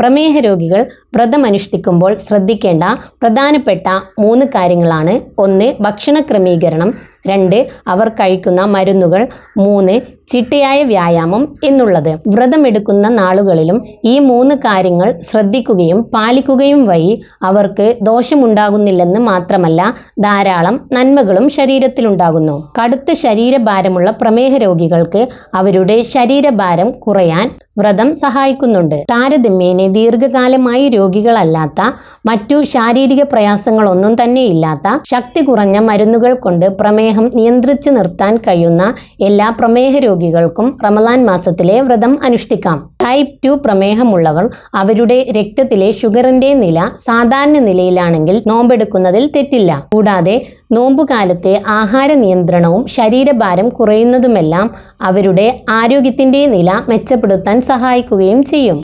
പ്രമേഹ രോഗികൾ വ്രതമനുഷ്ഠിക്കുമ്പോൾ ശ്രദ്ധിക്കേണ്ട പ്രധാനപ്പെട്ട 3 കാര്യങ്ങളാണ്. 1. ഭക്ഷണ ക്രമീകരണം, 2. അവർ കഴിക്കുന്ന മരുന്നുകൾ, 3. ചിട്ടയായ വ്യായാമം എന്നുള്ളത്. വ്രതമെടുക്കുന്ന നാളുകളിലും ഈ 3 കാര്യങ്ങൾ ശ്രദ്ധിക്കുകയും പാലിക്കുകയും വഴി അവർക്ക് ദോഷമുണ്ടാകുന്നില്ലെന്ന് മാത്രമല്ല ധാരാളം നന്മകളും ശരീരത്തിലുണ്ടാകുന്നു. കടുത്ത ശരീരഭാരമുള്ള പ്രമേഹ രോഗികൾക്ക് അവരുടെ ശരീരഭാരം കുറയാൻ വ്രതം സഹായിക്കുന്നുണ്ട്. താരതമ്യേന ദീർഘകാലമായി രോഗികളല്ലാത്ത, മറ്റു ശാരീരിക പ്രയാസങ്ങളൊന്നും തന്നെ ഇല്ലാത്ത, ശക്തി കുറഞ്ഞ മരുന്നുകൾ കൊണ്ട് പ്രമേഹം നിയന്ത്രിച്ചു നിർത്താൻ കഴിയുന്ന എല്ലാ പ്രമേഹ രോഗികൾക്കും റമദാൻ മാസത്തിലെ വ്രതം അനുഷ്ഠിക്കാം. ടൈപ്പ് 2 പ്രമേഹമുള്ളവർ അവരുടെ രക്തത്തിലെ ഷുഗറിന്റെ നില സാധാരണ നിലയിലാണെങ്കിൽ നോമ്പെടുക്കുന്നതിൽ തെറ്റില്ല. കൂടാതെ നോമ്പുകാലത്തെ ആഹാര നിയന്ത്രണവും ശരീരഭാരം കുറയുന്നതുമെല്ലാം അവരുടെ ആരോഗ്യത്തിന്റെ നില മെച്ചപ്പെടുത്താൻ സഹായിക്കുകയും ചെയ്യും.